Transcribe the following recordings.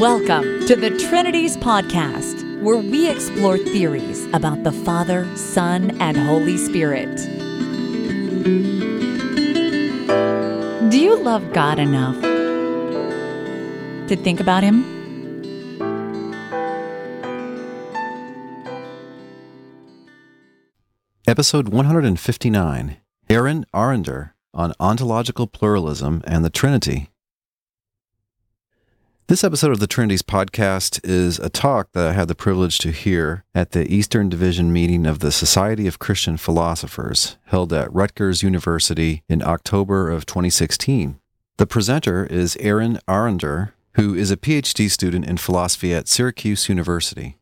Welcome to the Trinities Podcast, where we explore theories about the Father, Son, and Holy Spirit. Do you love God enough to think about Him? Episode 159, Aaron Arender on Ontological Pluralism and the Trinity. This episode of the Trinities Podcast is a talk that I had the privilege to hear at the Eastern Division meeting of the Society of Christian Philosophers, held at Rutgers University in October of 2016. The presenter is Aaron Arender, who is a PhD student in philosophy at Syracuse University.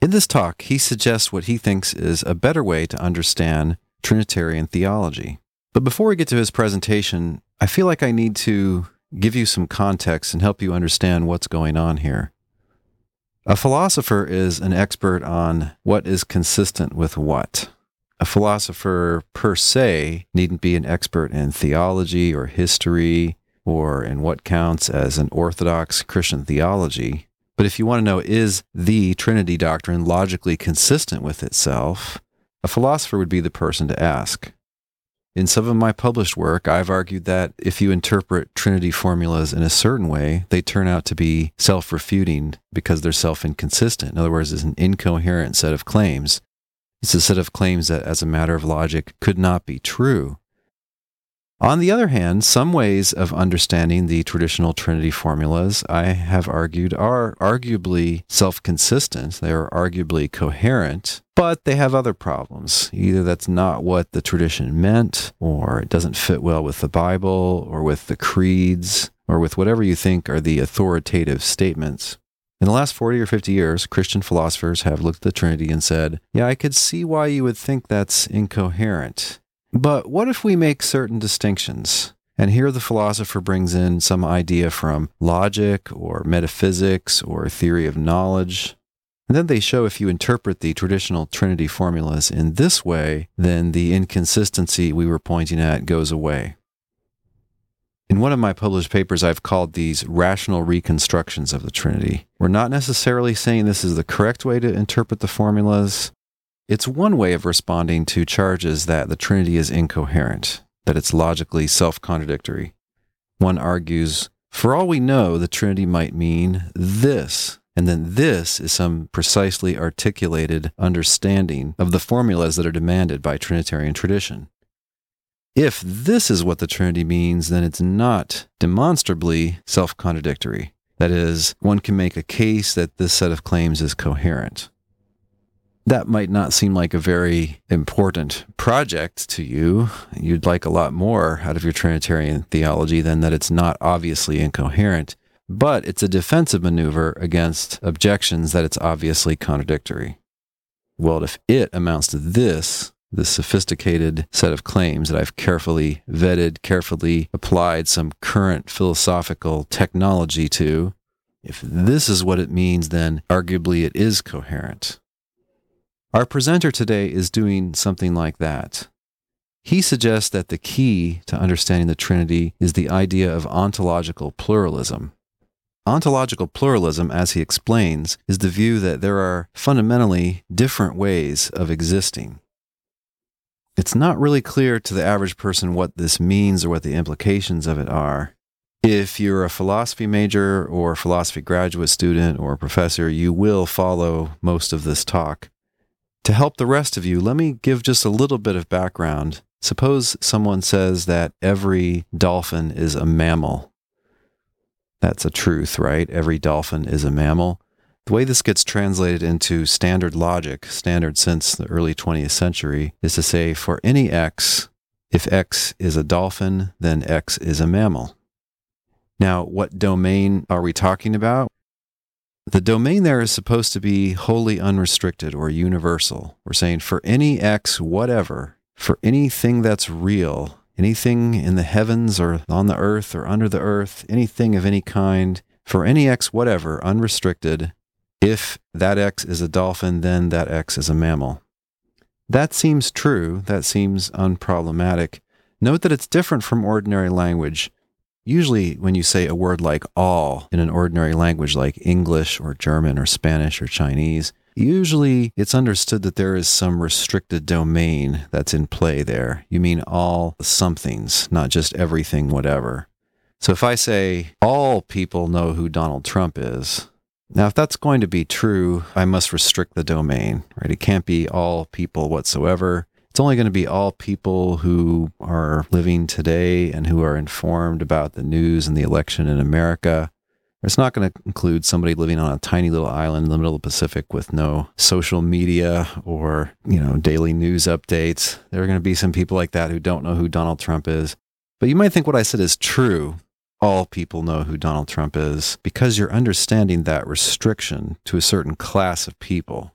In this talk, he suggests what he thinks is a better way to understand Trinitarian theology. But before we get to his presentation, I feel like I need to give you some context and help you understand what's going on here. A philosopher is an expert on what is consistent with what. A philosopher per se needn't be an expert in theology or history or in what counts as an orthodox Christian theology. But if you want to know, is the Trinity doctrine logically consistent with itself, a philosopher would be the person to ask. In some of my published work, I've argued that if you interpret Trinity formulas in a certain way, they turn out to be self-refuting because they're self-inconsistent. In other words, it's an incoherent set of claims. It's a set of claims that, as a matter of logic, could not be true. On the other hand, some ways of understanding the traditional Trinity formulas, I have argued, are arguably self-consistent. They are arguably coherent, but they have other problems. Either that's not what the tradition meant, or it doesn't fit well with the Bible, or with the creeds, or with whatever you think are the authoritative statements. In the last 40 or 50 years, Christian philosophers have looked at the Trinity and said, yeah, I could see why you would think that's incoherent. But what if we make certain distinctions? And here the philosopher brings in some idea from logic or metaphysics or theory of knowledge. And then they show if you interpret the traditional Trinity formulas in this way, then the inconsistency we were pointing at goes away. In one of my published papers, I've called these rational reconstructions of the Trinity. We're not necessarily saying this is the correct way to interpret the formulas. It's one way of responding to charges that the Trinity is incoherent, that it's logically self-contradictory. One argues, for all we know, the Trinity might mean this, and then this is some precisely articulated understanding of the formulas that are demanded by Trinitarian tradition. If this is what the Trinity means, then it's not demonstrably self-contradictory. That is, one can make a case that this set of claims is coherent. That might not seem like a very important project to you. You'd like a lot more out of your Trinitarian theology than that it's not obviously incoherent, but it's a defensive maneuver against objections that it's obviously contradictory. Well, if it amounts to this, the sophisticated set of claims that I've carefully vetted, carefully applied some current philosophical technology to, if this is what it means, then arguably it is coherent. Our presenter today is doing something like that. He suggests that the key to understanding the Trinity is the idea of ontological pluralism. Ontological pluralism, as he explains, is the view that there are fundamentally different ways of existing. It's not really clear to the average person what this means or what the implications of it are. If you're a philosophy major or a philosophy graduate student or a professor, you will follow most of this talk. To help the rest of you, let me give just a little bit of background. Suppose someone says that every dolphin is a mammal. That's a truth, right? Every dolphin is a mammal. The way this gets translated into standard logic, standard since the early 20th century, is to say for any X, if X is a dolphin, then X is a mammal. Now, what domain are we talking about? The domain there is supposed to be wholly unrestricted or universal. We're saying for any X, whatever, for anything that's real, anything in the heavens or on the earth or under the earth, anything of any kind, for any X, whatever, unrestricted, if that X is a dolphin, then that X is a mammal. That seems true. That seems unproblematic. Note that it's different from ordinary language. Usually when you say a word like all in an ordinary language like English or German or Spanish or Chinese, usually it's understood that there is some restricted domain that's in play there. You mean all somethings, not just everything, whatever. So if I say, all people know who Donald Trump is, now if that's going to be true, I must restrict the domain, right? It can't be all people whatsoever. It's only going to be all people who are living today and who are informed about the news and the election in America. It's not going to include somebody living on a tiny little island in the middle of the Pacific with no social media or, daily news updates. There are going to be some people like that who don't know who Donald Trump is. But you might think what I said is true. All people know who Donald Trump is because you're understanding that restriction to a certain class of people.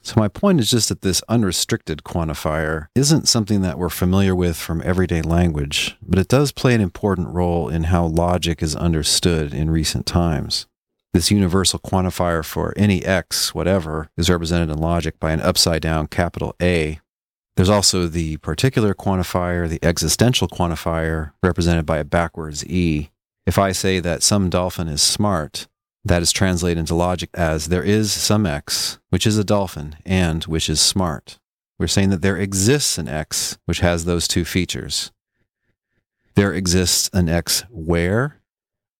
So my point is just that this unrestricted quantifier isn't something that we're familiar with from everyday language, but it does play an important role in how logic is understood in recent times. This universal quantifier for any x, whatever, is represented in logic by an upside-down capital A. There's also the particular quantifier, the existential quantifier, represented by a backwards E. If I say that some dolphin is smart, that is translated into logic as there is some X, which is a dolphin, and which is smart. We're saying that there exists an X, which has those two features. There exists an X where?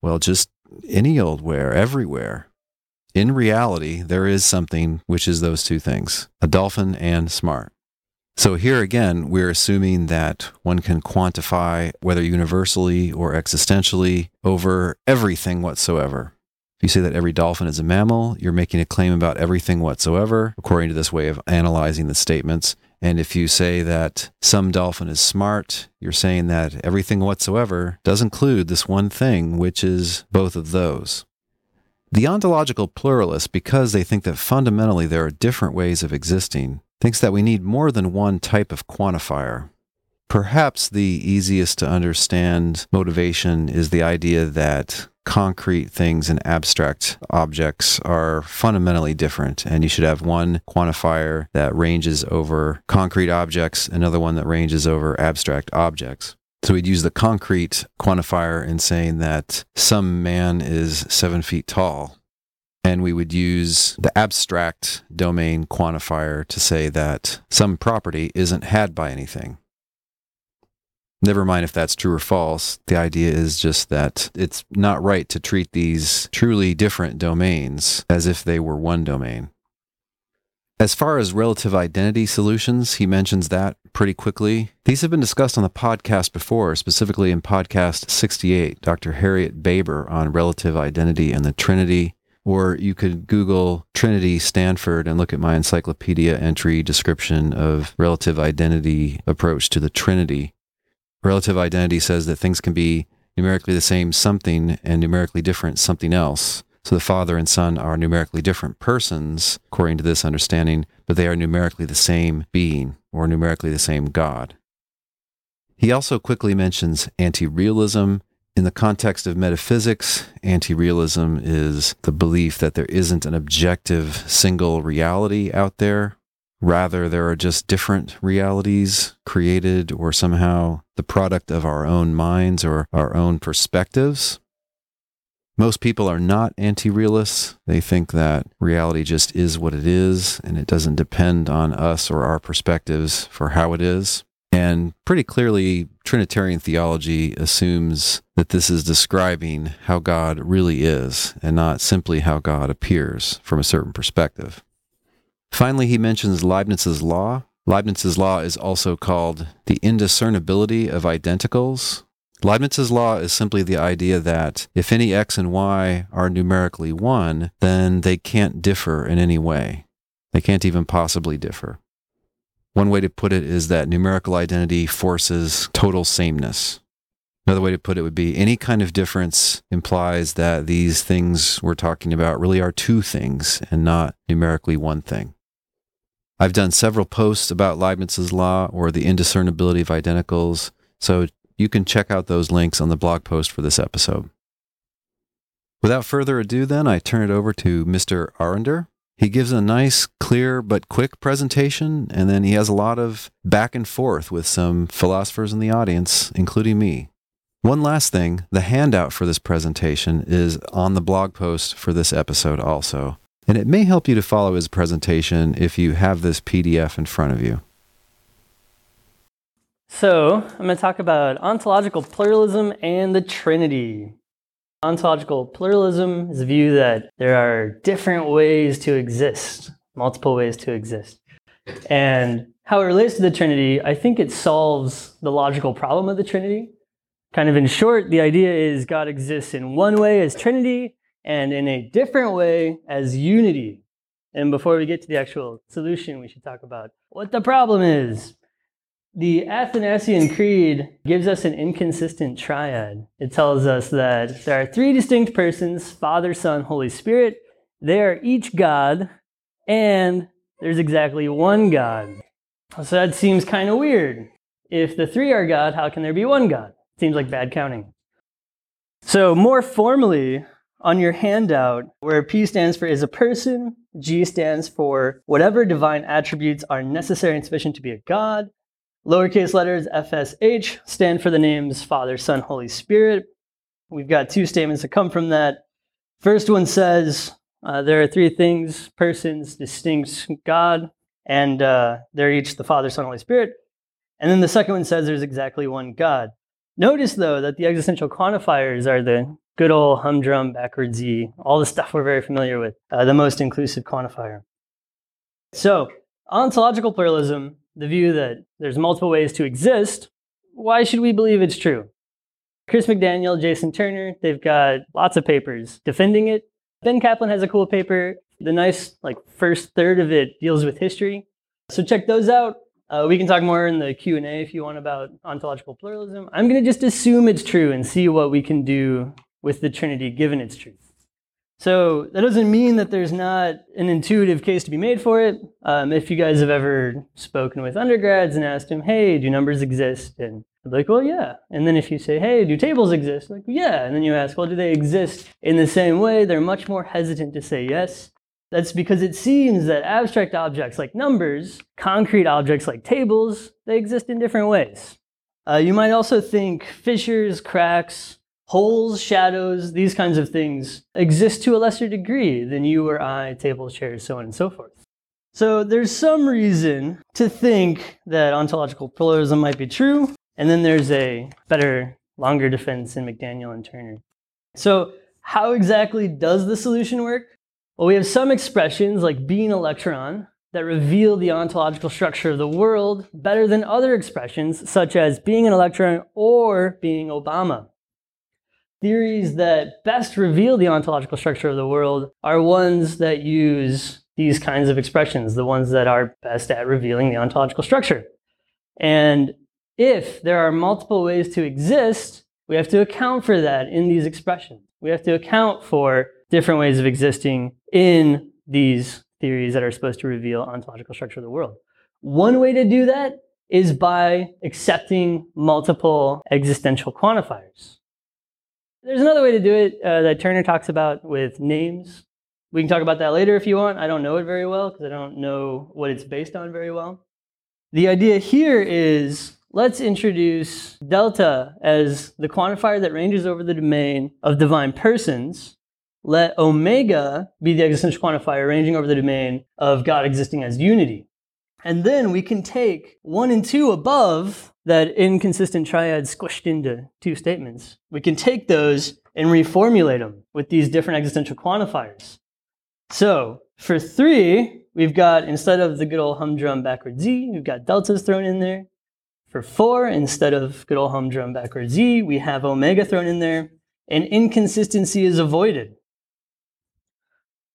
Well, just any old where, everywhere. In reality, there is something which is those two things, a dolphin and smart. So here again, we're assuming that one can quantify, whether universally or existentially, over everything whatsoever. If you say that every dolphin is a mammal, you're making a claim about everything whatsoever, according to this way of analyzing the statements. And if you say that some dolphin is smart, you're saying that everything whatsoever does include this one thing, which is both of those. The ontological pluralist, because they think that fundamentally there are different ways of existing, thinks that we need more than one type of quantifier. Perhaps the easiest to understand motivation is the idea that concrete things and abstract objects are fundamentally different, and you should have one quantifier that ranges over concrete objects, another one that ranges over abstract objects. So we'd use the concrete quantifier in saying that some man is 7 feet tall, and we would use the abstract domain quantifier to say that some property isn't had by anything. Never mind if that's true or false, the idea is just that it's not right to treat these truly different domains as if they were one domain. As far as relative identity solutions, he mentions that pretty quickly. These have been discussed on the podcast before, specifically in podcast 68, Dr. Harriet Baber on relative identity and the Trinity. Or you could Google Trinity Stanford and look at my encyclopedia entry description of relative identity approach to the Trinity. Relative identity says that things can be numerically the same something and numerically different something else. So the Father and Son are numerically different persons, according to this understanding, but they are numerically the same being or numerically the same God. He also quickly mentions anti-realism. In the context of metaphysics, anti-realism is the belief that there isn't an objective single reality out there. Rather, there are just different realities created or somehow the product of our own minds or our own perspectives. Most people are not anti-realists. They think that reality just is what it is, and it doesn't depend on us or our perspectives for how it is. And pretty clearly, Trinitarian theology assumes that this is describing how God really is and not simply how God appears from a certain perspective. Finally, he mentions Leibniz's law. Leibniz's law is also called the indiscernibility of identicals. Leibniz's law is simply the idea that if any x and y are numerically one, then they can't differ in any way. They can't even possibly differ. One way to put it is that numerical identity forces total sameness. Another way to put it would be any kind of difference implies that these things we're talking about really are two things and not numerically one thing. I've done several posts about Leibniz's law or the indiscernibility of identicals, so you can check out those links on the blog post for this episode. Without further ado then, I turn it over to Mr. Arender. He gives a nice, clear, but quick presentation, and then he has a lot of back and forth with some philosophers in the audience, including me. One last thing, the handout for this presentation is on the blog post for this episode also, and it may help you to follow his presentation if you have this PDF in front of you. So, I'm going to talk about ontological pluralism and the Trinity. Ontological pluralism is a view that there are different ways to exist, multiple ways to exist. And how it relates to the Trinity, I think it solves the logical problem of the Trinity. Kind of in short, the idea is God exists in one way as Trinity and in a different way as unity. And before we get to the actual solution, we should talk about what the problem is. The Athanasian Creed gives us an inconsistent triad. It tells us that there are three distinct persons, Father, Son, Holy Spirit. They are each God, and there's exactly one God. So that seems kind of weird. If the three are God, how can there be one God? Seems like bad counting. So more formally, on your handout, where P stands for is a person, G stands for whatever divine attributes are necessary and sufficient to be a God. Lowercase letters FSH stand for the names Father, Son, Holy Spirit. We've got two statements that come from that. First one says there are three things, persons, distinct God, and they're each the Father, Son, Holy Spirit. And then the second one says there's exactly one God. Notice, though, that the existential quantifiers are the good old humdrum, backwards-y, all the stuff we're very familiar with, the most inclusive quantifier. So, ontological pluralism, the view that there's multiple ways to exist, why should we believe it's true? Chris McDaniel, Jason Turner, they've got lots of papers defending it. Ben Kaplan has a cool paper. The nice first third of it deals with history. So check those out. We can talk more in the Q&A if you want about ontological pluralism. I'm going to just assume it's true and see what we can do with the Trinity given its truth. So that doesn't mean that there's not an intuitive case to be made for it. If you guys have ever spoken with undergrads and asked them, hey, do numbers exist? And they're like, well, yeah. And then if you say, hey, do tables exist? Like, yeah. And then you ask, well, do they exist in the same way? They're much more hesitant to say yes. That's because it seems that abstract objects like numbers, concrete objects like tables, they exist in different ways. You might also think fissures, cracks, holes, shadows, these kinds of things exist to a lesser degree than you or I, tables, chairs, so on and so forth. So there's some reason to think that ontological pluralism might be true, and then there's a better, longer defense in McDaniel and Turner. So how exactly does the solution work? Well, we have some expressions, like being electron, that reveal the ontological structure of the world better than other expressions, such as being an electron or being Obama. Theories that best reveal the ontological structure of the world are ones that use these kinds of expressions, the ones that are best at revealing the ontological structure. And if there are multiple ways to exist, we have to account for that in these expressions. We have to account for different ways of existing in these theories that are supposed to reveal ontological structure of the world. One way to do that is by accepting multiple existential quantifiers. There's another way to do it that Turner talks about with names. We can talk about that later if you want. I don't know it very well because I don't know what it's based on very well. The idea here is let's introduce delta as the quantifier that ranges over the domain of divine persons. Let omega be the existential quantifier ranging over the domain of God existing as unity. And then we can take 1 and 2 above, that inconsistent triad squished into two statements. We can take those and reformulate them with these different existential quantifiers. So for 3, we've got, instead of the good old humdrum backwards Z, we've got deltas thrown in there. For 4, instead of good old humdrum backwards Z, we have omega thrown in there, and inconsistency is avoided.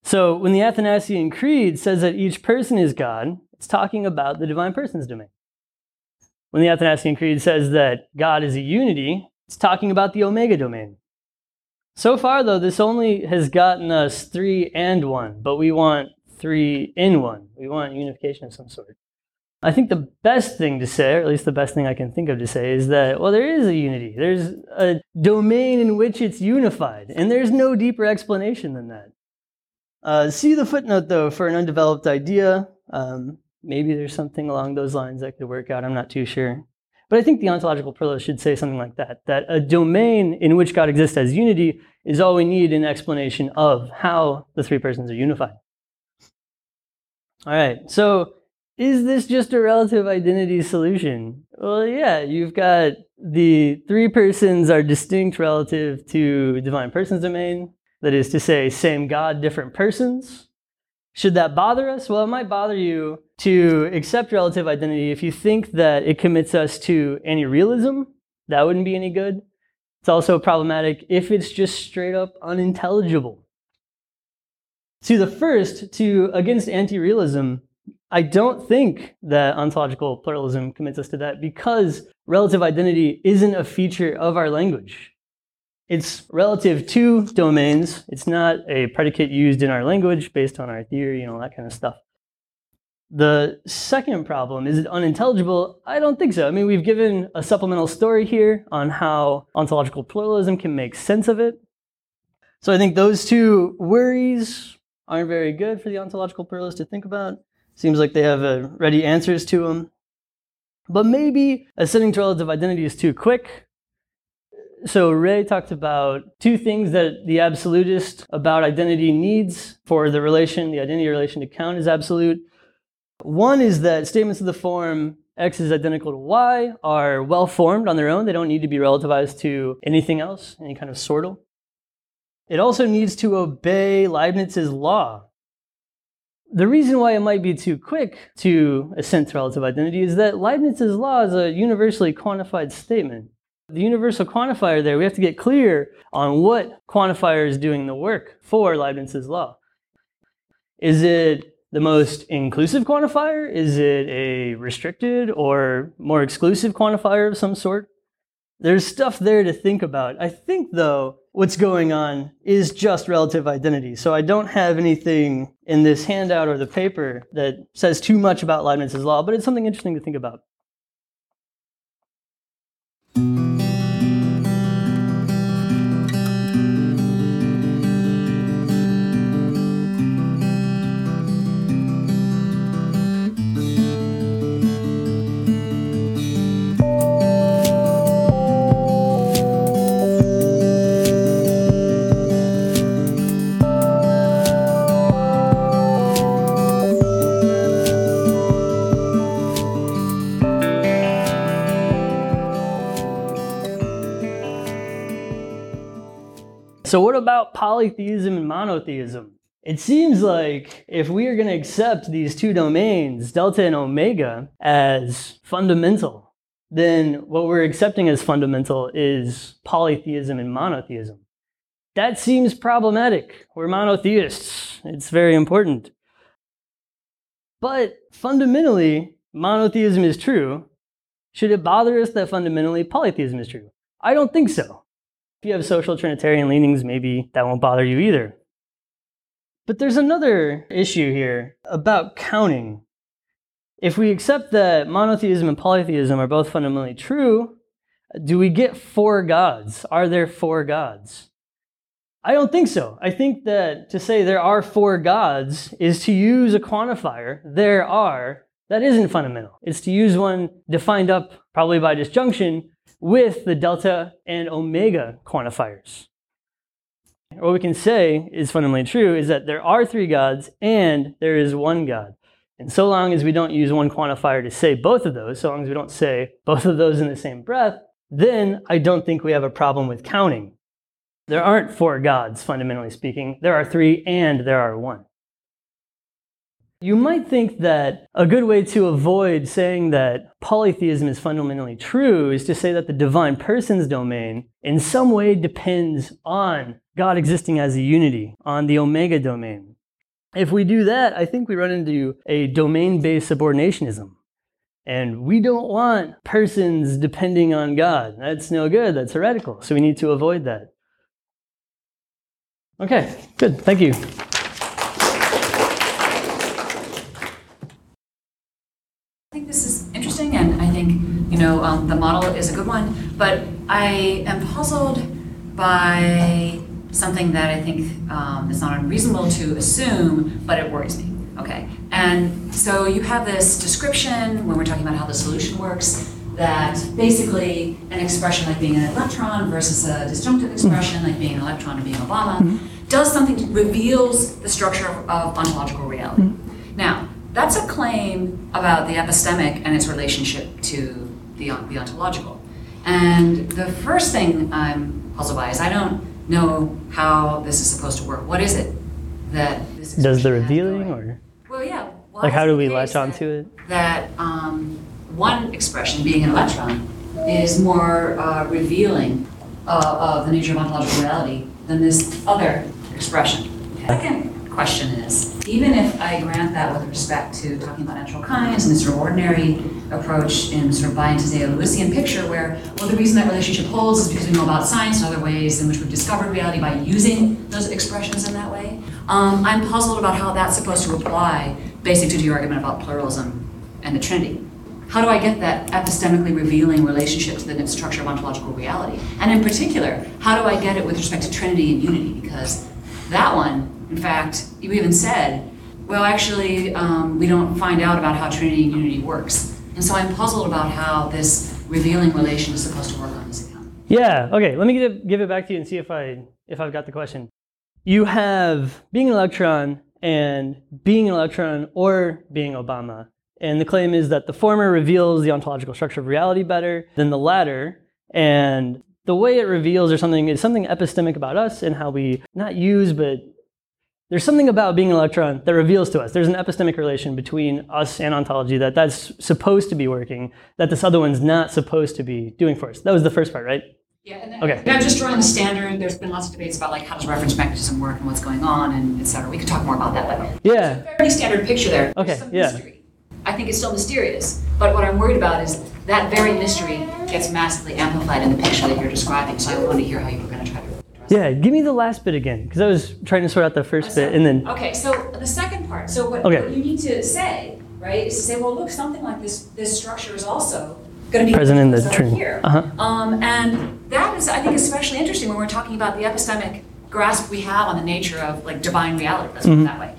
So when the Athanasian Creed says that each person is God, it's talking about the divine persons domain. When the Athanasian Creed says that God is a unity, it's talking about the omega domain. So far, though, this only has gotten us 3 and 1, but we want 3 in 1. We want unification of some sort. I think the best thing to say, or at least the best thing I can think of to say, is that, well, there is a unity. There's a domain in which it's unified, and there's no deeper explanation than that. See the footnote, though, for an undeveloped idea. Maybe there's something along those lines that could work out. I'm not too sure. But I think the ontological prologue should say something like that, that a domain in which God exists as unity is all we need in explanation of how the three persons are unified. All right, so is this just a relative identity solution? Well, yeah, you've got the three persons are distinct relative to divine persons domain. That is to say, same God, different persons. Should that bother us? Well, it might bother you to accept relative identity if you think that it commits us to anti-realism. That wouldn't be any good. It's also problematic if it's just straight up unintelligible. To the first, against anti-realism, I don't think that ontological pluralism commits us to that because relative identity isn't a feature of our language. It's relative to domains. It's not a predicate used in our language based on our theory and all that kind of stuff. The second problem, is it unintelligible? I don't think so. I mean, we've given a supplemental story here on how ontological pluralism can make sense of it. So I think those two worries aren't very good for the ontological pluralist to think about. Seems like they have ready answers to them. But maybe ascending to relative identity is too quick. So Ray talked about two things that the absolutist about identity needs for the identity relation to count as absolute. One is that statements of the form X is identical to Y are well-formed on their own. They don't need to be relativized to anything else, any kind of sortal. It also needs to obey Leibniz's law. The reason why it might be too quick to assent to relative identity is that Leibniz's law is a universally quantified statement. The universal quantifier there, we have to get clear on what quantifier is doing the work for Leibniz's law. Is it the most inclusive quantifier? Is it a restricted or more exclusive quantifier of some sort? There's stuff there to think about. I think, though, what's going on is just relative identity. So I don't have anything in this handout or the paper that says too much about Leibniz's law, but it's something interesting to think about. So what about polytheism and monotheism? It seems like if we are going to accept these two domains, delta and omega, as fundamental, then what we're accepting as fundamental is polytheism and monotheism. That seems problematic. We're monotheists. It's very important. But fundamentally, monotheism is true. Should it bother us that fundamentally polytheism is true? I don't think so. If you have social Trinitarian leanings, maybe that won't bother you either. But there's another issue here about counting. If we accept that monotheism and polytheism are both fundamentally true, do we get four gods? Are there four gods? I don't think so. I think that to say there are four gods is to use a quantifier, there are, that isn't fundamental. It's to use one defined up, probably by disjunction, with the delta and omega quantifiers. What we can say is fundamentally true is that there are three gods and there is one God. And so long as we don't use one quantifier to say both of those, so long as we don't say both of those in the same breath, then I don't think we have a problem with counting. There aren't four gods, fundamentally speaking. There are three and there are one. You might think that a good way to avoid saying that polytheism is fundamentally true is to say that the divine persons domain in some way depends on God existing as a unity, on the omega domain. If we do that, I think we run into a domain-based subordinationism. And we don't want persons depending on God. That's no good. That's heretical. So we need to avoid that. Okay, good. Thank you. The model is a good one, but I am puzzled by something that I think is not unreasonable to assume, but it worries me. Okay, and so you have this description when we're talking about how the solution works that basically an expression like being an electron versus a disjunctive expression like being an electron and being Obama does something to reveals the structure of ontological reality. Now, that's a claim about the epistemic and its relationship to the ontological. And the first thing I'm puzzled by is I don't know how this is supposed to work. What is it that this is? Does the revealing or? Well, yeah. Like how do we latch onto it? That one expression, being an electron, is more revealing of the nature of ontological reality than this other expression. The second question is, even if I grant that with respect to talking about natural kinds and this sort of ordinary approach in sort of buying today's Eleusinian picture where, well, the reason that relationship holds is because we know about science and other ways in which we've discovered reality by using those expressions in that way, I'm puzzled about how that's supposed to apply basically to your argument about pluralism and the Trinity. How do I get that epistemically revealing relationship to the structure of ontological reality? And in particular, how do I get it with respect to Trinity and unity? Because that one, in fact, you even said, well, actually, we don't find out about how Trinity and unity works. And so I'm puzzled about how this revealing relation is supposed to work on this account. Yeah, okay, let me give it back to you and see if I've got the question. You have being an electron and being an electron or being Obama. And the claim is that the former reveals the ontological structure of reality better than the latter. And the way it reveals or something is something epistemic about us and how we not use, but there's something about being an electron that reveals to us. There's an epistemic relation between us and ontology that's supposed to be working, that this other one's not supposed to be doing for us. That was the first part, right? Yeah, and then, okay. I'm just drawing the standard. There's been lots of debates about like how does reference mechanism work and what's going on and et cetera. We could talk more about that later. Yeah. There's a fairly standard picture there. Okay, there's some mystery. I think it's still mysterious, but what I'm worried about is that very mystery gets massively amplified in the picture that you're describing, so I want to hear how you were going to try to address it. Yeah, give me the last bit again, because I was trying to sort out the first bit, and then... Okay, so the second part, so what you need to say, right, is to say, well, look, something like this structure is also going to be present in the Trinity here. Uh-huh. And that is, I think, especially interesting when we're talking about the epistemic grasp we have on the nature of, like, divine reality, let's put it that way.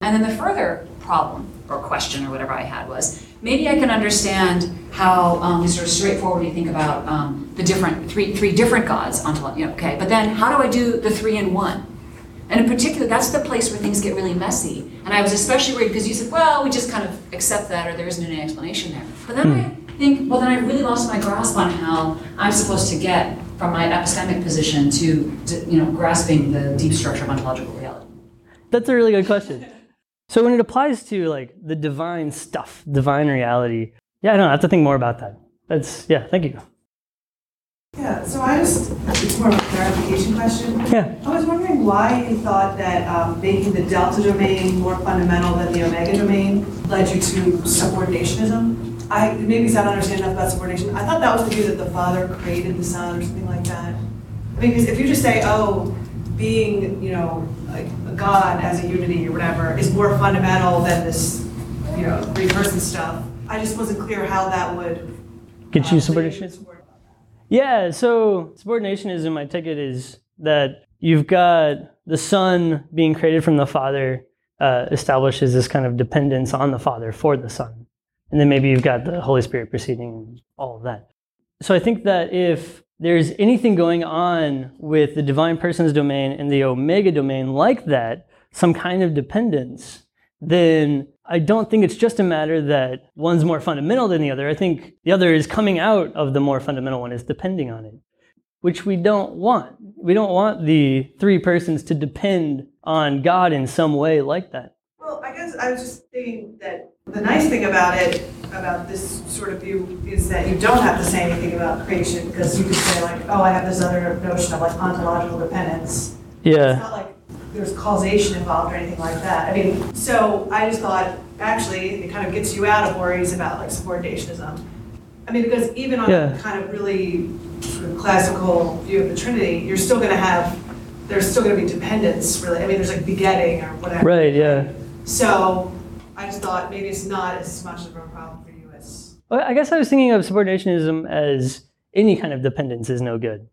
And then the further problem, or question, or whatever I had was, maybe I can understand how we sort of straightforwardly think about the different, three different gods, ontology, okay, but then how do I do the three in one? And in particular, that's the place where things get really messy. And I was especially worried because you said, well, we just kind of accept that, or there isn't any explanation there. But then I think, well, then I really lost my grasp on how I'm supposed to get from my epistemic position to grasping the deep structure of ontological reality. That's a really good question. So when it applies to like the divine stuff, divine reality, yeah, I have to think more about that. Thank you. Yeah, so it's more of a clarification question. Yeah. I was wondering why you thought that making the delta domain more fundamental than the omega domain led you to subordinationism. Maybe because I don't understand enough about subordination. I thought that was the view that the Father created the Son or something like that. I mean, because if you just say, oh, being, like a God as a unity or whatever is more fundamental than this, three-person stuff. I just wasn't clear how that would get you subordination. Yeah, so subordinationism, I take it, is that you've got the Son being created from the Father establishes this kind of dependence on the Father for the Son. And then maybe you've got the Holy Spirit preceding all of that. So I think that if there's anything going on with the divine person's domain and the omega domain like that, some kind of dependence, then I don't think it's just a matter that one's more fundamental than the other. I think the other is coming out of the more fundamental one, is depending on it, which we don't want. We don't want the three persons to depend on God in some way like that. Well, I guess I was just thinking that the nice thing about this sort of view, is that you don't have to say anything about creation, because you can say like, oh, I have this other notion of like ontological dependence. Yeah. It's not like there's causation involved or anything like that. I mean, so I just thought, actually, it kind of gets you out of worries about like subordinationism. I mean, because even on a kind of really sort of classical view of the Trinity, you're still going to have, there's still going to be dependence, really. I mean, there's like begetting or whatever. Right, yeah. So I just thought maybe it's not as much of a problem for you as... Well, I guess I was thinking of subordinationism as any kind of dependence is no good.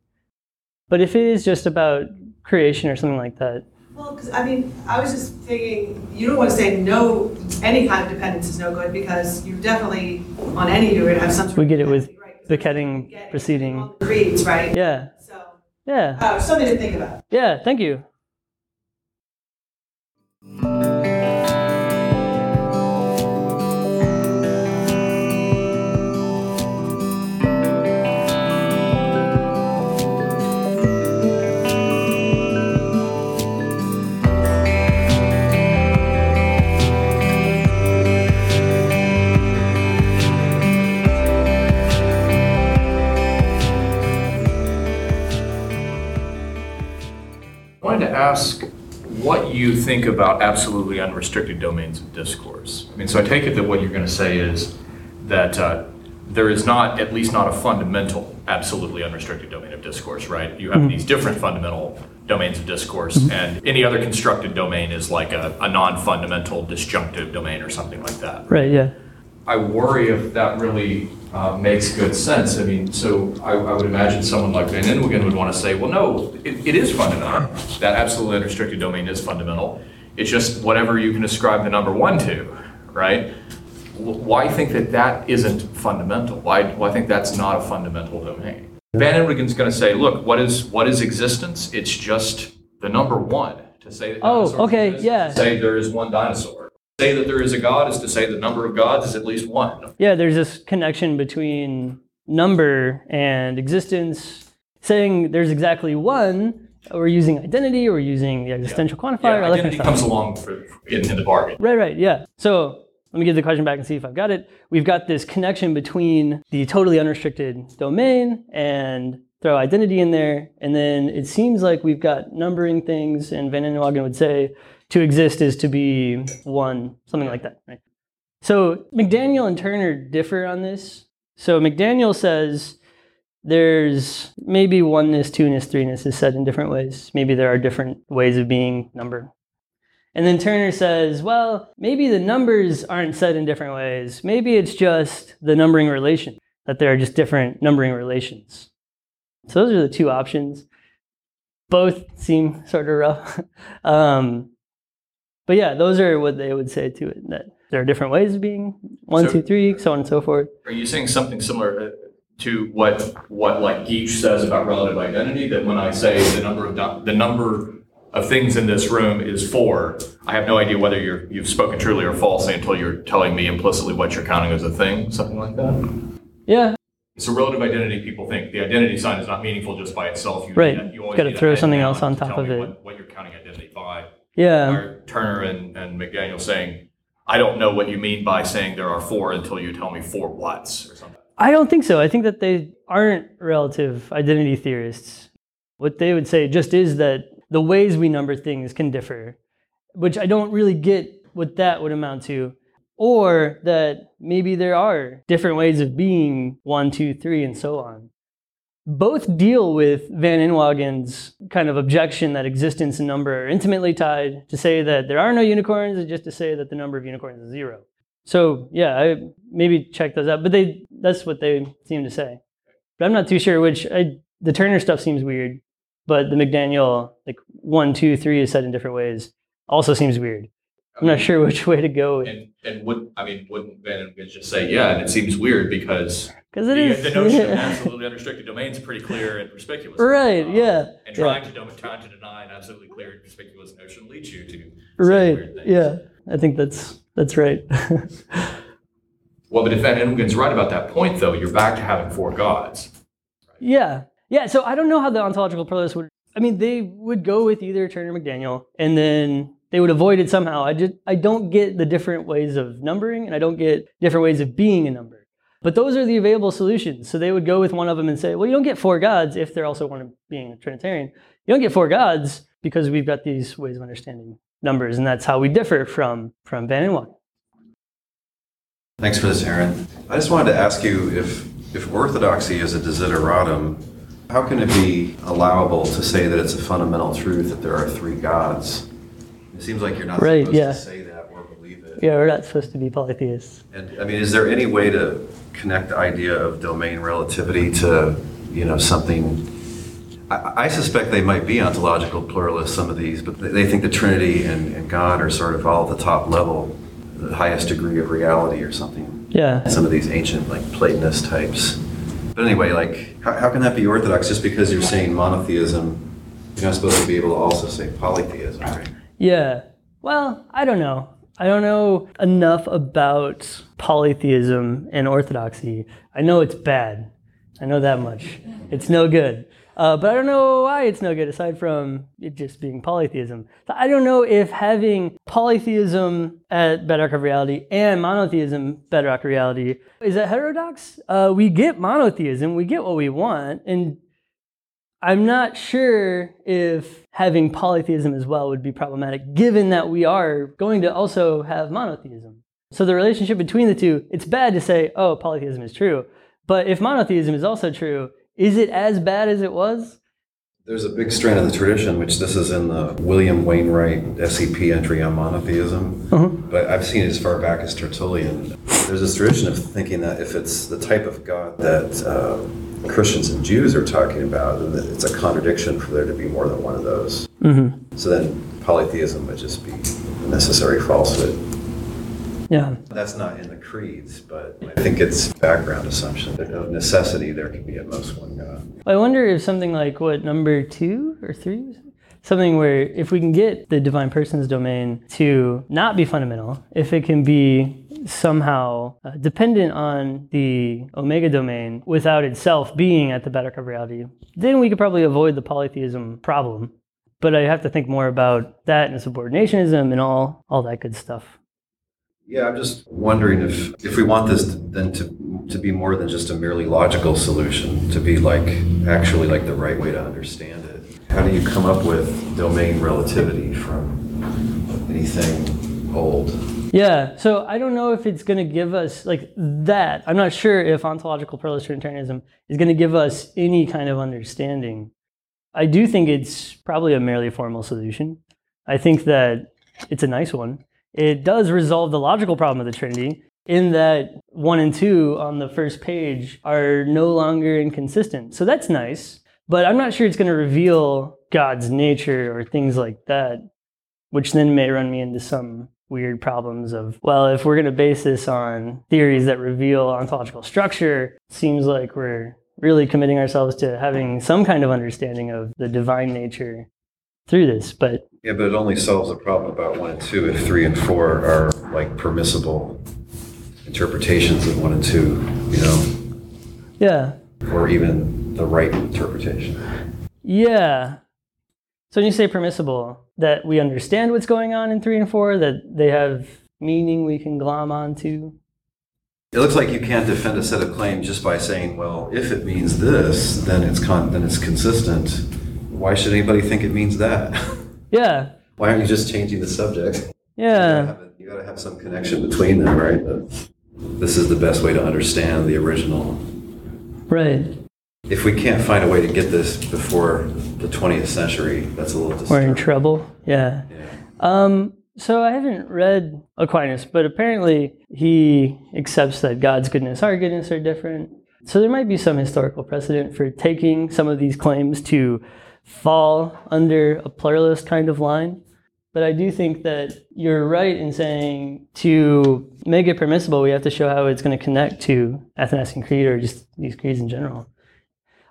But if it is just about creation or something like that, Well, because I mean, I was just thinking, you don't want to say no, any kind of dependence is no good, because you definitely, on any, you're going to have some sort of dependency. We get it with the Ketting proceeding. All the creeds, right? Yeah. So, yeah. Something to think about. Yeah, thank you. Ask what you think about absolutely unrestricted domains of discourse. I mean, so I take it that what you're going to say is that there is not, at least not a fundamental absolutely unrestricted domain of discourse, right? You have these different fundamental domains of discourse, and any other constructed domain is like a non-fundamental disjunctive domain or something like that. Right, yeah. I worry if that really makes good sense. I mean, so I would imagine someone like Van Inwagen would want to say, well, no, it is fundamental. That absolutely unrestricted domain is fundamental. It's just whatever you can ascribe the number one to, right? Why think that isn't fundamental? Why think that's not a fundamental domain? Van Inwagen's going to say, look, what is existence? It's just the number one. To say that to say there is one dinosaur. Say that there is a God is to say the number of gods is at least one. Yeah, there's this connection between number and existence. Saying there's exactly one, we're using identity, we're using the existential quantifier. Yeah, identity comes along in the bargain. Right, yeah. So let me give the question back and see if I've got it. We've got this connection between the totally unrestricted domain and throw identity in there, and then it seems like we've got numbering things, and Van Inwagen would say, to exist is to be one, something like that, right? So McDaniel and Turner differ on this. So McDaniel says there's maybe oneness, two-ness, three-ness is said in different ways. Maybe there are different ways of being number. And then Turner says, well, maybe the numbers aren't said in different ways. Maybe it's just the numbering relation, that there are just different numbering relations. So those are the two options. Both seem sort of rough. But yeah, those are what they would say to it, that there are different ways of being, one, two, three, so on and so forth. Are you saying something similar to what like Geach says about relative identity, that when I say the number of things in this room is four, I have no idea whether you've spoken truly or falsely until you're telling me implicitly what you're counting as a thing, something like that? Yeah. So relative identity, people think the identity sign is not meaningful just by itself. You always got to throw something else on top of it. What you're counting identity by. Yeah. Or Turner and McDaniel saying, I don't know what you mean by saying there are four until you tell me four whats or something. I don't think so. I think that they aren't relative identity theorists. What they would say just is that the ways we number things can differ, which I don't really get what that would amount to, or that maybe there are different ways of being one, two, three, and so on. Both deal with Van Inwagen's kind of objection that existence and number are intimately tied. To say that there are no unicorns is just to say that the number of unicorns is zero. So yeah, I maybe check those out, but that's what they seem to say. But I'm not too sure which. The Turner stuff seems weird, but the McDaniel, like 1, 2, 3 is said in different ways, also seems weird. I'm not sure which way to go. And wouldn't Van Inwagen just say, yeah, and it seems weird because the notion of absolutely unrestricted domain is pretty clear and perspicuous. Right, yeah. And trying to deny an absolutely clear and perspicuous notion leads you to weird things. Yeah. I think that's right. Well, but if Van Inwagen's right about that point, though, you're back to having four gods. Right? Yeah. Yeah, so I don't know how the ontological pluralists they would go with either Turner or McDaniel, and then they would avoid it somehow. I don't get the different ways of numbering, and I don't get different ways of being a number. But those are the available solutions. So they would go with one of them and say, well, you don't get four gods if they're also one of being a Trinitarian. You don't get four gods because we've got these ways of understanding numbers, and that's how we differ from Van Inwagen. Thanks for this, Aaron. I just wanted to ask you if orthodoxy is a desideratum, how can it be allowable to say that it's a fundamental truth that there are three gods? It seems like you're not supposed to say that or believe it. Yeah, we're not supposed to be polytheists. And is there any way to connect the idea of domain relativity to, something I suspect they might be ontological pluralists, some of these, but they think the Trinity and God are sort of all at the top level, the highest degree of reality or something. Yeah. Some of these ancient, like, Platonist types. But anyway, like, how can that be orthodox? Just because you're saying monotheism, you're not supposed to be able to also say polytheism, right? Yeah. Well, I don't know. I don't know enough about polytheism and orthodoxy. I know it's bad. I know that much. It's no good. But I don't know why it's no good, aside from it just being polytheism. So I don't know if having polytheism at bedrock of reality and monotheism bedrock of reality, is that heterodox? We get monotheism, we get what we want, and I'm not sure if having polytheism as well would be problematic, given that we are going to also have monotheism. So the relationship between the two, it's bad to say, oh, polytheism is true, but if monotheism is also true, is it as bad as it was? There's a big strand of the tradition, which this is in the William Wainwright SEP entry on monotheism, but I've seen it as far back as Tertullian. There's this tradition of thinking that if it's the type of God that Christians and Jews are talking about, then it's a contradiction for there to be more than one of those. Mm-hmm. So then polytheism would just be a necessary falsehood. Yeah. That's not in the creeds, but I think it's background assumption that of necessity there can be at most one God. I wonder if something like, what, number 2 or 3? Something where if we can get the divine person's domain to not be fundamental, if it can be somehow dependent on the omega domain without itself being at the bedrock of reality, then we could probably avoid the polytheism problem. But I have to think more about that and subordinationism and all that good stuff. Yeah, I'm just wondering if we want this to be more than just a merely logical solution, to be like actually like the right way to understand it. How do you come up with domain relativity from anything old? Yeah, so I don't know if it's going to give us like that. I'm not sure if ontological pluralist Trinitarianism is going to give us any kind of understanding. I do think it's probably a merely formal solution. I think that it's a nice one. It does resolve the logical problem of the Trinity in that 1 and 2 on the first page are no longer inconsistent. So that's nice, but I'm not sure it's going to reveal God's nature or things like that, which then may run me into some weird problems of, well, if we're going to base this on theories that reveal ontological structure, it seems like we're really committing ourselves to having some kind of understanding of the divine nature through this, but... Yeah, but it only solves the problem about 1 and 2 if 3 and 4 are, like, permissible interpretations of 1 and 2, you know? Yeah. Or even the right interpretation. Yeah. So when you say permissible, that we understand what's going on in 3 and 4, that they have meaning we can glom onto? It looks like you can't defend a set of claims just by saying, well, if it means this, then it's consistent. Why should anybody think it means that? Yeah. Why aren't you just changing the subject? Yeah. You got to have some connection between them, right? This is the best way to understand the original. Right. If we can't find a way to get this before the 20th century, that's a little disturbing. We're in trouble. Yeah. So I haven't read Aquinas, but apparently he accepts that God's goodness, our goodness are different. So there might be some historical precedent for taking some of these claims to fall under a pluralist kind of line. But I do think that you're right in saying to make it permissible, we have to show how it's going to connect to Athanasian Creed or just these creeds in general.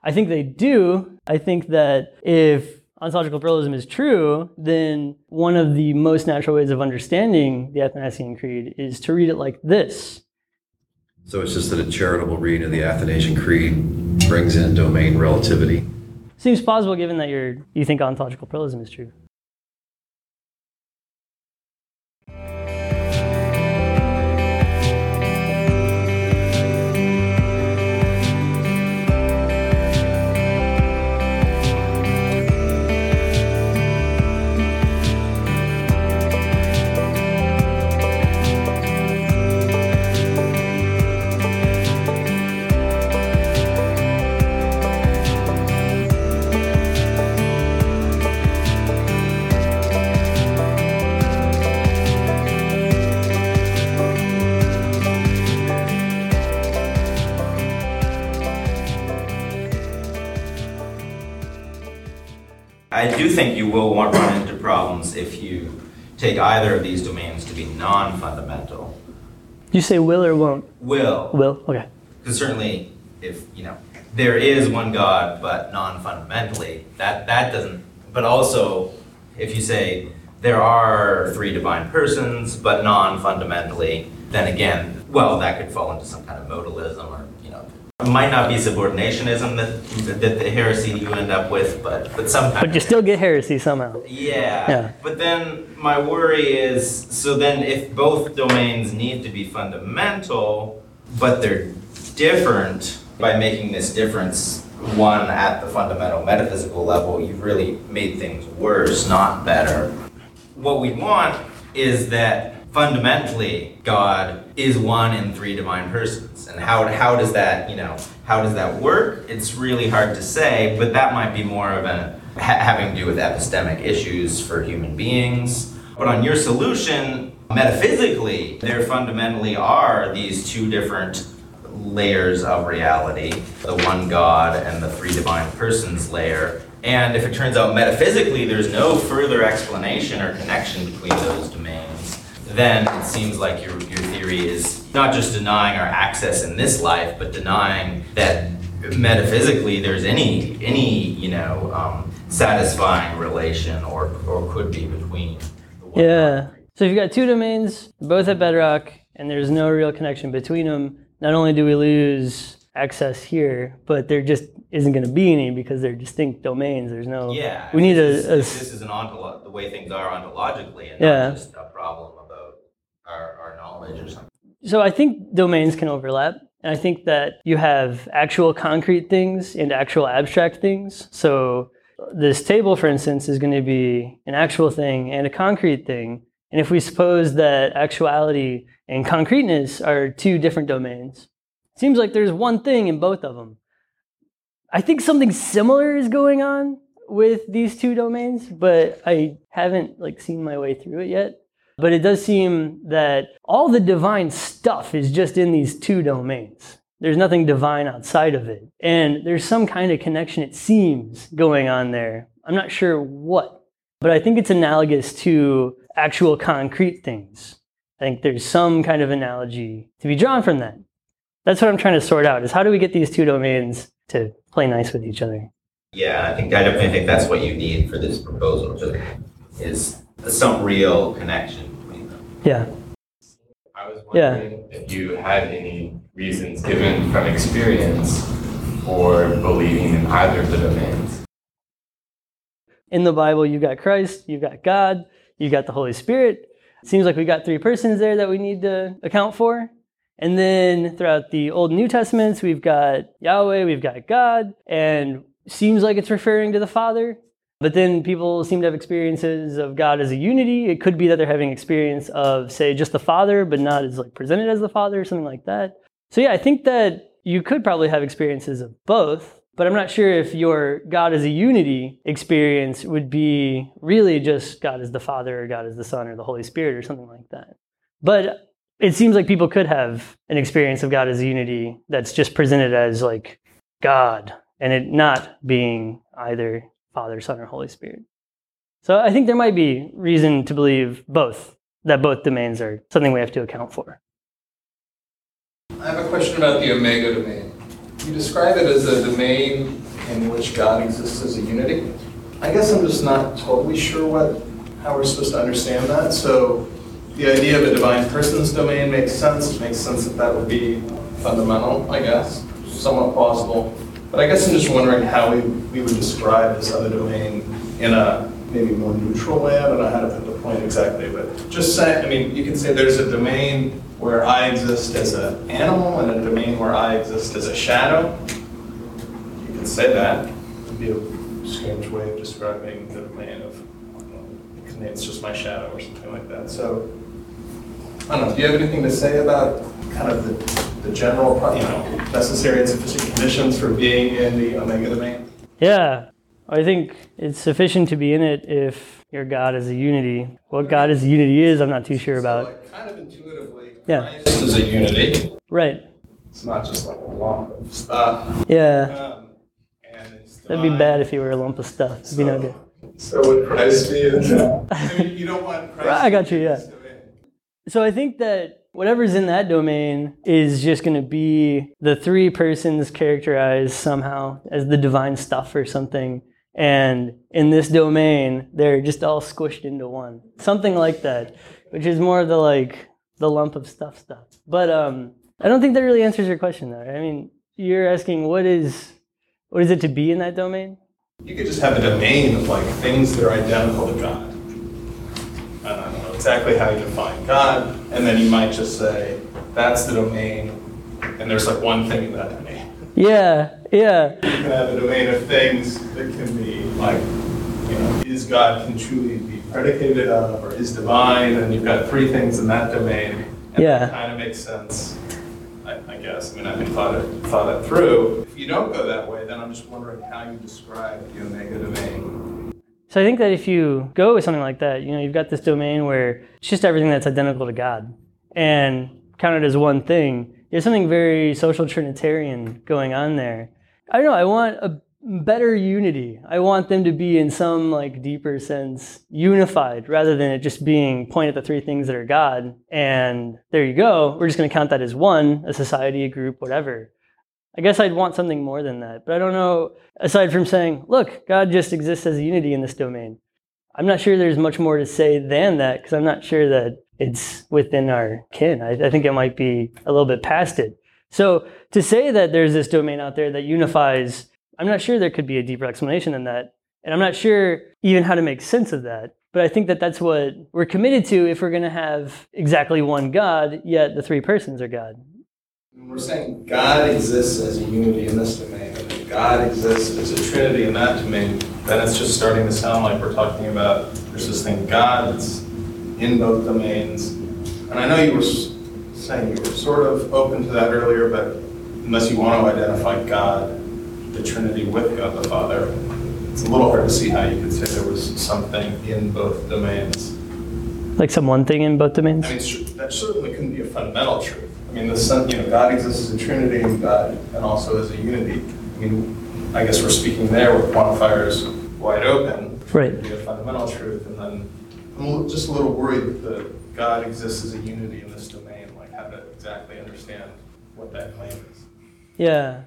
I think they do. I think that if ontological pluralism is true, then one of the most natural ways of understanding the Athanasian Creed is to read it like this. So it's just that a charitable reading of the Athanasian Creed brings in domain relativity. Seems plausible given that you think ontological pluralism is true. I do think you will run into problems if you take either of these domains to be non-fundamental. You say will or won't? Will. Will, okay. Because certainly if, you know, there is one God, but non-fundamentally, that doesn't, but also if you say there are three divine persons, but non-fundamentally, then again, well, that could fall into some kind of modalism or, you know, it might not be subordinationism that the heresy you end up with, but sometimes. But you still get heresy somehow. Yeah. But then my worry is, so then if both domains need to be fundamental, but they're different, by making this difference, one at the fundamental metaphysical level, you've really made things worse, not better. What we want is that fundamentally, God is one in three divine persons. And how does that, you know, how does that work? It's really hard to say, but that might be more of a having to do with epistemic issues for human beings. But on your solution, metaphysically, there fundamentally are these two different layers of reality, the one God and the three divine persons layer. And if it turns out metaphysically there's no further explanation or connection between those domains, then it seems like your theory is not just denying our access in this life, but denying that metaphysically there's any you know satisfying relation or could be between the one. Yeah. So if you've got two domains, both at bedrock, and there's no real connection between them, not only do we lose access here, but there just isn't going to be any because they're distinct domains. There's no. Yeah. We need this is an the way things are ontologically, and not just a problem about our knowledge or something. So I think domains can overlap, and I think that you have actual concrete things and actual abstract things. So this table, for instance, is going to be an actual thing and a concrete thing. And if we suppose that actuality and concreteness are two different domains, it seems like there's one thing in both of them. I think something similar is going on with these two domains, but I haven't seen my way through it yet. But it does seem that all the divine stuff is just in these two domains. There's nothing divine outside of it. And there's some kind of connection, it seems, going on there. I'm not sure what, but I think it's analogous to actual concrete things. I think there's some kind of analogy to be drawn from that. That's what I'm trying to sort out, is how do we get these two domains to play nice with each other? Yeah, I definitely think that's what you need for this proposal, is some real connection between them. Yeah. I was wondering if you had any reasons given from experience for believing in either of the domains. In the Bible, you've got Christ, you've got God, you got the Holy Spirit. It seems like we got three persons there that we need to account for. And then throughout the Old and New Testaments, we've got Yahweh, we've got God, and seems like it's referring to the Father. But then people seem to have experiences of God as a unity. It could be that they're having experience of, say, just the Father, but not as presented as the Father or something like that. So yeah, I think that you could probably have experiences of both. But I'm not sure if your God as a unity experience would be really just God as the Father or God as the Son or the Holy Spirit or something like that. But it seems like people could have an experience of God as a unity that's just presented as God and it not being either Father, Son, or Holy Spirit. So I think there might be reason to believe both, that both domains are something we have to account for. I have a question about the omega domain. You describe it as a domain in which God exists as a unity. I guess I'm just not totally sure how we're supposed to understand that. So the idea of a divine persons domain makes sense. It makes sense that would be fundamental, I guess, somewhat plausible. But I guess I'm just wondering how we would describe this other domain in a maybe more neutral way. I don't know how to put the point exactly, but just saying, you can say there's a domain where I exist as an animal and a domain where I exist as a shadow. You can say that. It would be a strange way of describing the domain of, it's just my shadow or something like that. So, I don't know, do you have anything to say about kind of the general, necessary and sufficient conditions for being in the omega domain? Yeah. I think it's sufficient to be in it if your God is a unity. What God is a unity is, I'm not too sure about. So kind of intuitively, Christ is a unity. Right. It's not just a lump of stuff. Yeah. That'd be bad if you were a lump of stuff. It'd be no good. So impressed me. I mean, you don't want Christ. I got you, yeah. So I think that whatever's in that domain is just going to be the three persons characterized somehow as the divine stuff or something. And in this domain, they're just all squished into one. Something like that, which is more the like the lump of stuff. But I don't think that really answers your question, though. I mean, you're asking what is it to be in that domain? You could just have a domain of like things that are identical to God. I don't know exactly how you define God, and then you might just say that's the domain, and there's like one thing in that domain. Yeah. You can have a domain of things that can be like, you know, is God can truly be predicated of, or is divine, and you've got three things in that domain. And yeah, that kind of makes sense, I guess. I mean, I haven't thought that through. If you don't go that way, then I'm just wondering how you describe the omega domain. So I think that if you go with something like that, you know, you've got this domain where it's just everything that's identical to God and counted as one thing. There's something very social Trinitarian going on there. I don't know, I want a better unity. I want them to be in some like deeper sense unified rather than it just being point at the three things that are God and there you go, we're just going to count that as one, a society, a group, whatever. I guess I'd want something more than that, but I don't know, aside from saying, look, God just exists as a unity in this domain. I'm not sure there's much more to say than that because I'm not sure that it's within our ken. I think it might be a little bit past it. So to say that there's this domain out there that unifies, I'm not sure there could be a deeper explanation than that. And I'm not sure even how to make sense of that. But I think that that's what we're committed to if we're going to have exactly one God, yet the three persons are God. We're saying God exists as a unity in this domain, and if God exists as a trinity in that domain, then it's just starting to sound like we're talking about there's this thing God that's in both domains. And I know you were saying you were sort of open to that earlier, but unless you want to identify God, the Trinity with God the Father, it's a little hard to see how you could say there was something in both domains. Like some one thing in both domains? I mean, that certainly couldn't be a fundamental truth. I mean, the Son, you know, God exists as a Trinity and God, and also as a unity. I mean, I guess we're speaking there with quantifiers wide open. Right. It could be a fundamental truth, and then I'm just a little worried that God exists as a unity in this domain, like how to exactly understand what that claim is. Yeah.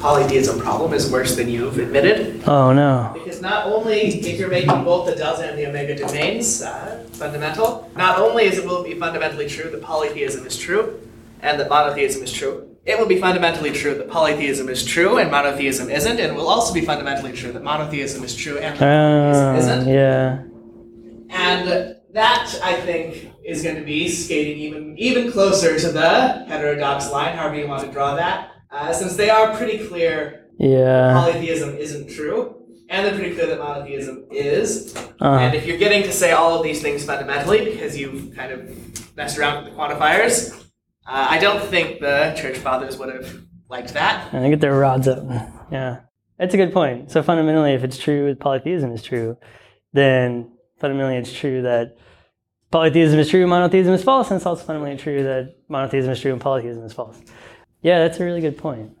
Polytheism problem is worse than you've admitted. Oh no. Because not only if you're making both the delta and the omega domains fundamental, not only is it will be fundamentally true that polytheism is true and that monotheism is true, it will be fundamentally true that polytheism is true and monotheism isn't, and it will also be fundamentally true that monotheism is true and monotheism isn't. Yeah. And that, I think, is going to be skating even closer to the heterodox line, however you want to draw that. Since they are pretty clear that polytheism isn't true, and they're pretty clear that monotheism is. And if you're getting to say all of these things fundamentally because you've kind of messed around with the quantifiers, I don't think the Church Fathers would have liked that. And they get their rods up. Yeah. That's a good point. So fundamentally, if it's true that polytheism is true, then fundamentally it's true that polytheism is true, monotheism is false, and it's also fundamentally true that monotheism is true and polytheism is false. Yeah, that's a really good point.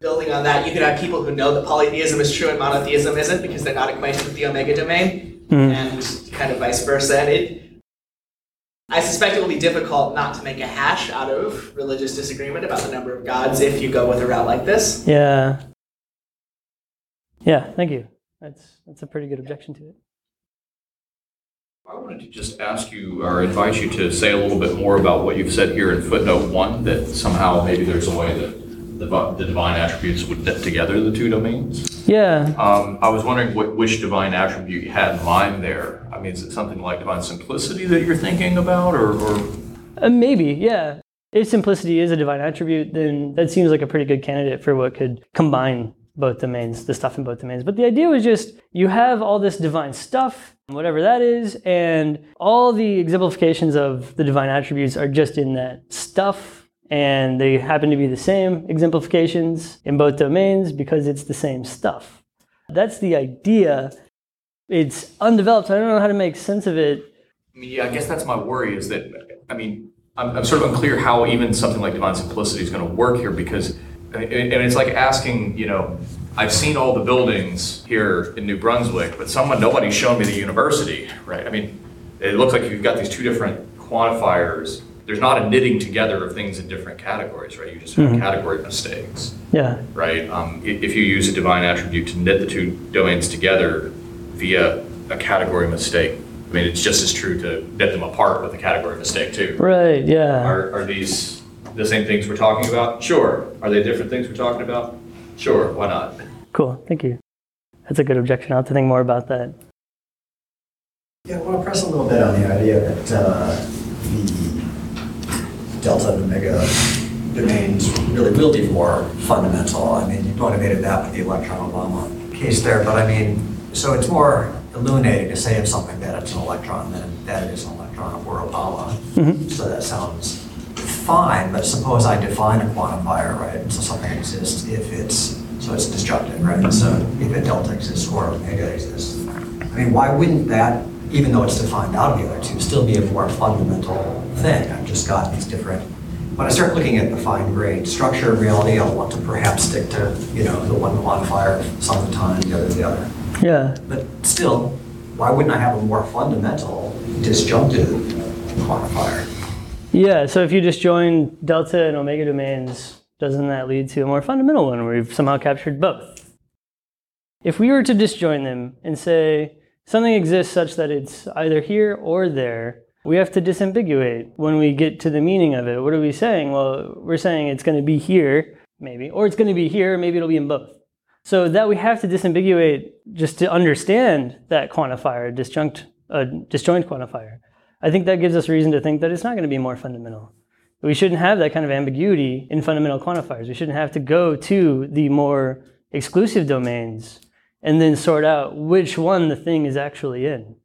Building on that, you could have people who know that polytheism is true and monotheism isn't because they're not acquainted with the omega domain, and kind of vice versa. And I suspect it will be difficult not to make a hash out of religious disagreement about the number of gods if you go with a route like this. Yeah. Yeah, thank you. That's a pretty good objection to it. I wanted to just ask you or advise you to say a little bit more about what you've said here in footnote 1, that somehow maybe there's a way that the divine attributes would knit together the two domains. Yeah. I was wondering which divine attribute you had in mind there. I mean, is it something like divine simplicity that you're thinking about? or maybe, yeah. If simplicity is a divine attribute, then that seems like a pretty good candidate for what could combine both domains, the stuff in both domains. But the idea was just, you have all this divine stuff, whatever that is, and all the exemplifications of the divine attributes are just in that stuff, and they happen to be the same exemplifications in both domains because it's the same stuff. That's the idea. It's undeveloped. I don't know how to make sense of it. I mean, yeah, I guess that's my worry, is that, I mean, I'm sort of unclear how even something like divine simplicity is going to work here, because, and it's like asking, you know, I've seen all the buildings here in New Brunswick, but nobody's shown me the university, right? I mean, it looks like you've got these two different quantifiers. There's not a knitting together of things in different categories, right? You just have category mistakes, right? If you use a divine attribute to knit the two domains together via a category mistake, I mean, it's just as true to knit them apart with a category mistake too. Right, yeah. Are these the same things we're talking about? Sure. Are they different things we're talking about? Sure, why not? Cool, thank you. That's a good objection. I'll have to think more about that. Yeah, I want to press a little bit on the idea that Delta and Omega domains really will be more fundamental. I mean, you motivated that with the electron Obama case there, but I mean, so it's more illuminating to say of something that it's an electron than that it is an electron or Obama. Mm-hmm. So that sounds fine, but suppose I define a quantifier, right? So something exists if it's, so it's disjunctive, right? So if a delta exists or Omega exists, I mean, why wouldn't that, even though it's defined out of the other two, still be a more fundamental thing? I've just got these different, when I start looking at the fine-grained structure of reality, I'll want to perhaps stick to, you know, the one modifier some of the time, the other the other. Yeah. But still, why wouldn't I have a more fundamental disjunctive quantifier? Yeah, so if you just join delta and omega domains, doesn't that lead to a more fundamental one where we've somehow captured both? If we were to disjoin them and say, something exists such that it's either here or there, we have to disambiguate when we get to the meaning of it. What are we saying? Well, we're saying it's going to be here, maybe, or it's going to be here, maybe it'll be in both. So that we have to disambiguate just to understand that quantifier, disjoint quantifier. I think that gives us reason to think that it's not going to be more fundamental. We shouldn't have that kind of ambiguity in fundamental quantifiers. We shouldn't have to go to the more exclusive domains and then sort out which one the thing is actually in.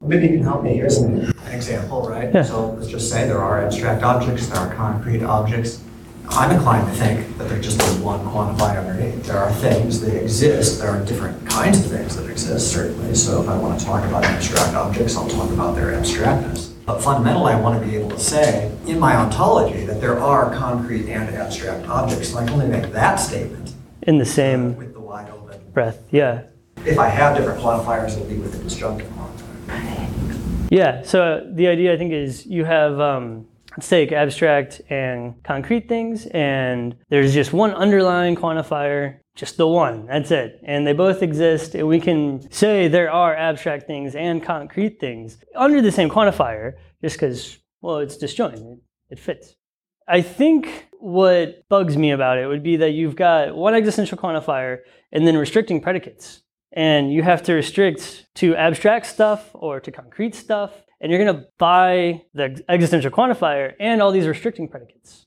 Maybe you can help me. Here's an example, right? Yeah. So let's just say there are abstract objects, there are concrete objects. I'm inclined to think that there just is one quantifier underneath. There are things that exist. There are different kinds of things that exist, certainly. So if I want to talk about abstract objects, I'll talk about their abstractness. But fundamentally, I want to be able to say, in my ontology, that there are concrete and abstract objects. So I can only make that statement in the same with the wide open breath. Yeah. If I have different quantifiers, it'll be with the disjunctive quantifier. Yeah. So the idea, I think, is you have, let's take abstract and concrete things, and there's just one underlying quantifier, just the one, that's it. And they both exist, and we can say there are abstract things and concrete things under the same quantifier, just because, well, it's disjoint, it fits. I think what bugs me about it would be that you've got one existential quantifier and then restricting predicates. And you have to restrict to abstract stuff or to concrete stuff, and you're going to buy the existential quantifier and all these restricting predicates.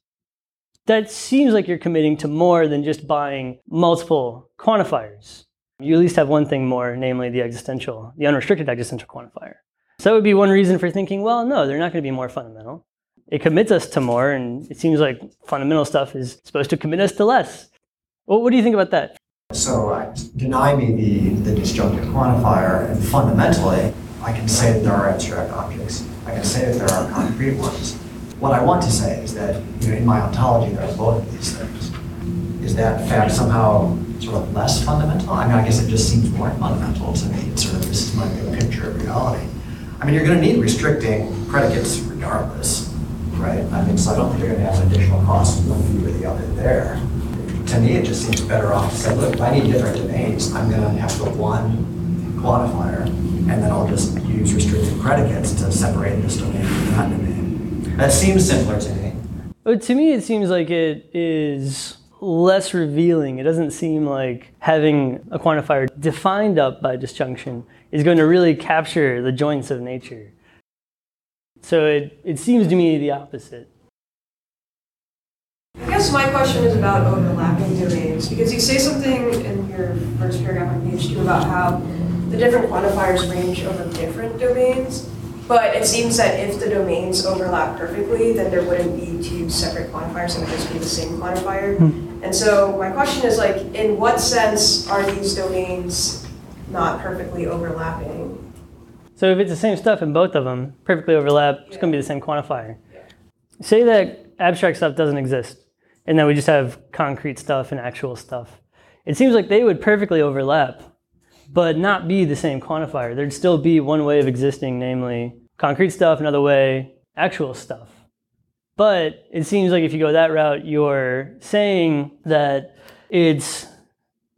That seems like you're committing to more than just buying multiple quantifiers. You at least have one thing more, namely the existential, the unrestricted existential quantifier. So that would be one reason for thinking, well, no, they're not going to be more fundamental. It commits us to more, and it seems like fundamental stuff is supposed to commit us to less. Well, what do you think about that? So deny me the disjunctive quantifier, and fundamentally, I can say that there are abstract objects. I can say that there are concrete ones. What I want to say is that, you know, in my ontology, there are both of these things. Is that fact somehow sort of less fundamental? I mean, I guess it just seems more fundamental to me. It's sort of, this is my new picture of reality. I mean, you're going to need restricting predicates regardless, right? I mean, so I don't think you're going to have an additional cost one view or the other there. To me, it just seems better off to say, look, if I need different domains, I'm going to have the one quantifier, and then I'll just use restricted predicates to separate this domain from that domain. That seems simpler to me. But to me, it seems like it is less revealing. It doesn't seem like having a quantifier defined up by disjunction is going to really capture the joints of nature. So it seems to me the opposite. I guess my question is about overlapping domains, because you say something in your first paragraph on page 2 about how the different quantifiers range over different domains, but it seems that if the domains overlap perfectly, then there wouldn't be two separate quantifiers, it would just be the same quantifier. And so my question is, like, in what sense are these domains not perfectly overlapping? So if it's the same stuff in both of them, perfectly overlap, it's going to be the same quantifier. Say that abstract stuff doesn't exist, and then we just have concrete stuff and actual stuff. It seems like they would perfectly overlap, but not be the same quantifier. There'd still be one way of existing, namely concrete stuff, another way, actual stuff. But it seems like if you go that route, you're saying that it's,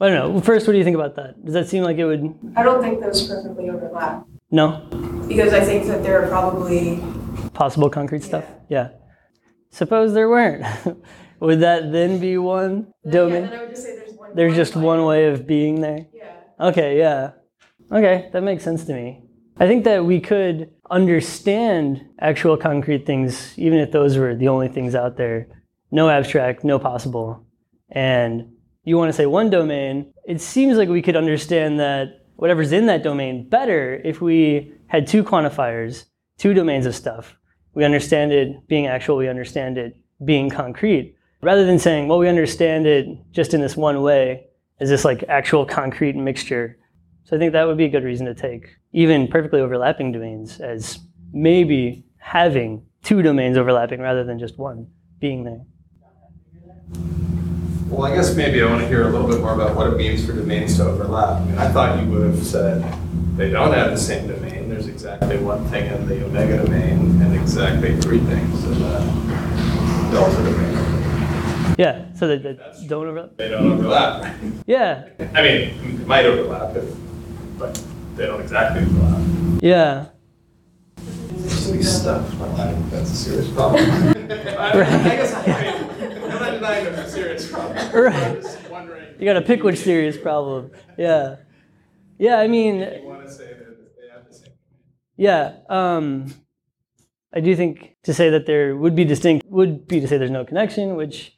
I don't know, first, what do you think about that? Does that seem like it would? I don't think those perfectly overlap. No? Because I think that there are probably possible concrete stuff? Yeah. Suppose there weren't. Would that then be one domain? Yeah, then I would just say there's one. There's just one way of being there? Yeah. Okay, yeah. Okay, that makes sense to me. I think that we could understand actual concrete things, even if those were the only things out there. No abstract, no possible. And you want to say one domain, it seems like we could understand that whatever's in that domain better if we had two quantifiers, two domains of stuff. We understand it being actual, we understand it being concrete. Rather than saying, well, we understand it just in this one way, is this like actual concrete mixture? So I think that would be a good reason to take even perfectly overlapping domains as maybe having two domains overlapping rather than just one being there. Well, I guess maybe I want to hear a little bit more about what it means for domains to overlap. I mean, I thought you would have said they don't have the same domain. There's exactly one thing in the omega domain and exactly three things in the delta domain. Yeah, so they don't overlap? They don't overlap. Yeah. I mean, it might overlap, but they don't exactly overlap. Yeah. Silly stuff. I think that's a serious problem. I guess I'm not denying it's a serious problem. Right. I'm just wondering. You got to pick which serious problem. Yeah. Yeah, I mean. You want to say that they have the same. Yeah. I do think to say that there would be distinct would be to say there's no connection, which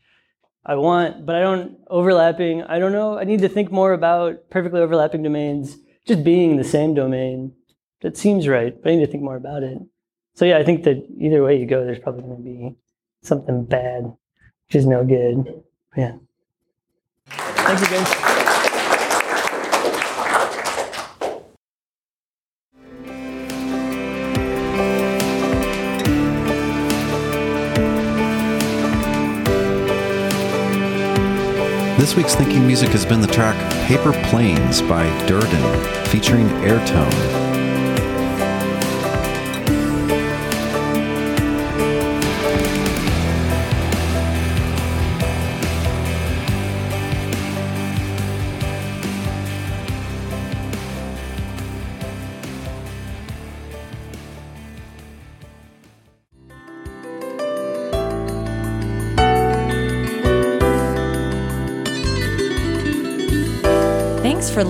I want, but I don't overlapping. I don't know. I need to think more about perfectly overlapping domains just being the same domain. That seems right, but I need to think more about it. So yeah, I think that either way you go, there's probably going to be something bad, which is no good. Yeah. Thanks again. This week's Thinking Music has been the track Paper Planes by Durden, featuring Airtone. Thanks for